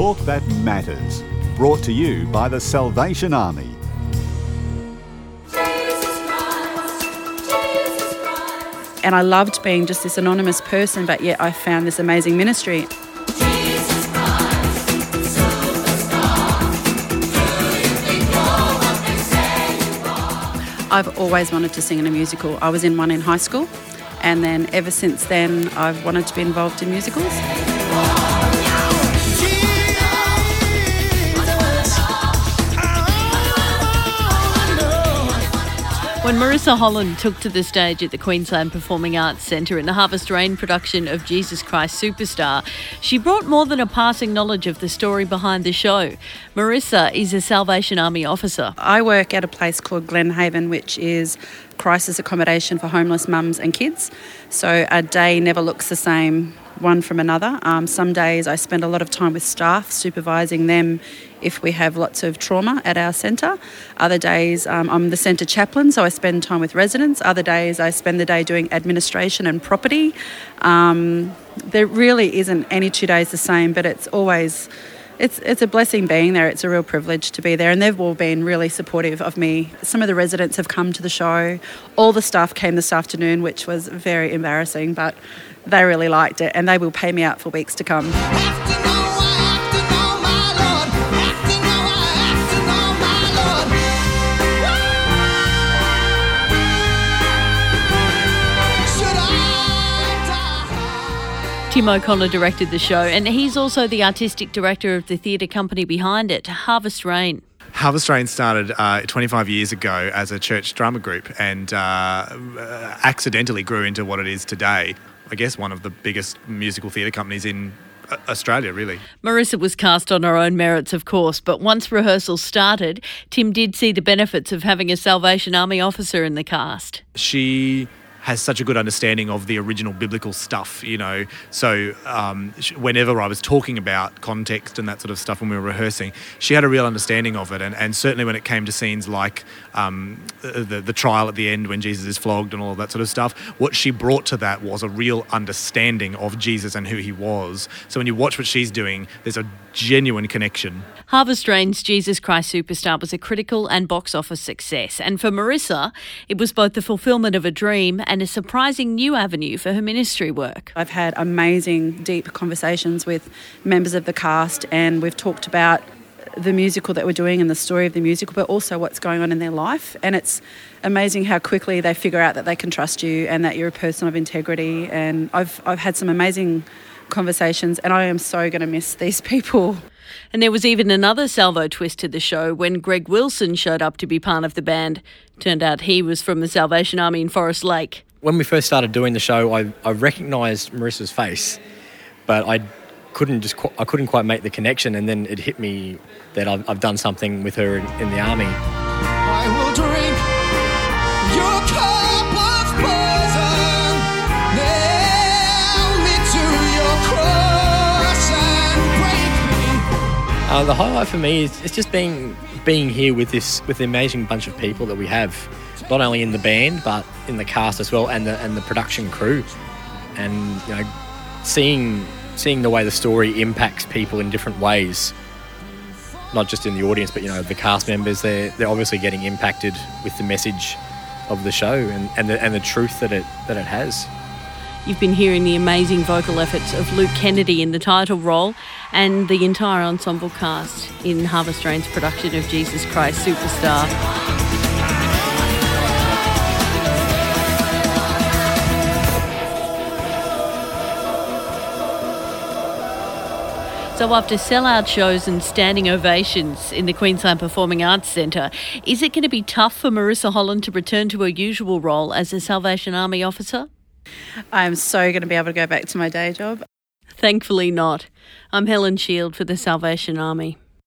Talk That Matters, brought to you by the Salvation Army. And I loved being just this anonymous person, but yet I found this amazing ministry. Jesus Christ, Superstar. I've always wanted to sing in a musical. I was in one in high school, and then ever since then I've wanted to be involved in musicals. When Marissa Holland took to the stage at the Queensland Performing Arts Centre in the Harvest Rain production of Jesus Christ Superstar, she brought more than a passing knowledge of the story behind the show. Marissa is a Salvation Army officer. I work at a place called Glenhaven, which is crisis accommodation for homeless mums and kids. So a day never looks the same one from another. Some days I spend a lot of time with staff supervising them if we have lots of trauma at our centre. Other days I'm the centre chaplain, so I spend time with residents. Other days I spend the day doing administration and property. There really isn't any 2 days the same, but it's always, it's a blessing being there. It's a real privilege to be there, and they've all been really supportive of me. Some of the residents have come to the show. All the staff came this afternoon, which was very embarrassing, but they really liked it, and they will pay me out for weeks to come. Tim O'Connor directed the show, and he's also the artistic director of the theatre company behind it, Harvest Rain. Harvest Rain started 25 years ago as a church drama group and accidentally grew into what it is today. I guess one of the biggest musical theatre companies in Australia, really. Marissa was cast on her own merits, of course, but once rehearsals started, Tim did see the benefits of having a Salvation Army officer in the cast. She has such a good understanding of the original biblical stuff, you know. So whenever I was talking about context and that sort of stuff when we were rehearsing, she had a real understanding of it. And certainly when it came to scenes like the trial at the end when Jesus is flogged and all of that sort of stuff, what she brought to that was a real understanding of Jesus and who he was. So when you watch what she's doing, there's a genuine connection. Harvest Rain's Jesus Christ Superstar was a critical and box office success. And for Marissa, it was both the fulfilment of a dream and a surprising new avenue for her ministry work. I've had amazing, deep conversations with members of the cast, and we've talked about the musical that we're doing and the story of the musical, but also what's going on in their life. And it's amazing how quickly they figure out that they can trust you and that you're a person of integrity. And I've had some amazing conversations, and I am so going to miss these people. And there was even another salvo twist to the show when Greg Wilson showed up to be part of the band. Turned out he was from the Salvation Army in Forest Lake. When we first started doing the show, I recognised Marissa's face, but I couldn't quite make the connection, and then it hit me that I've done something with her in the army. I will drink your cup of poison, nail me to your cross and break me. The highlight for me is it's just being here with the amazing bunch of people that we have, not only in the band but in the cast as well, and the production crew, and you know, seeing the way the story impacts people in different ways, not just in the audience, but you know, the cast members, they're obviously getting impacted with the message of the show and the truth that it has. You've been hearing the amazing vocal efforts of Luke Kennedy in the title role and the entire ensemble cast in Harvest Rain's production of Jesus Christ Superstar. So after sell-out shows and standing ovations in the Queensland Performing Arts Centre, is it going to be tough for Marissa Holland to return to her usual role as a Salvation Army officer? I'm so going to be able to go back to my day job. Thankfully not. I'm Helen Shield for the Salvation Army.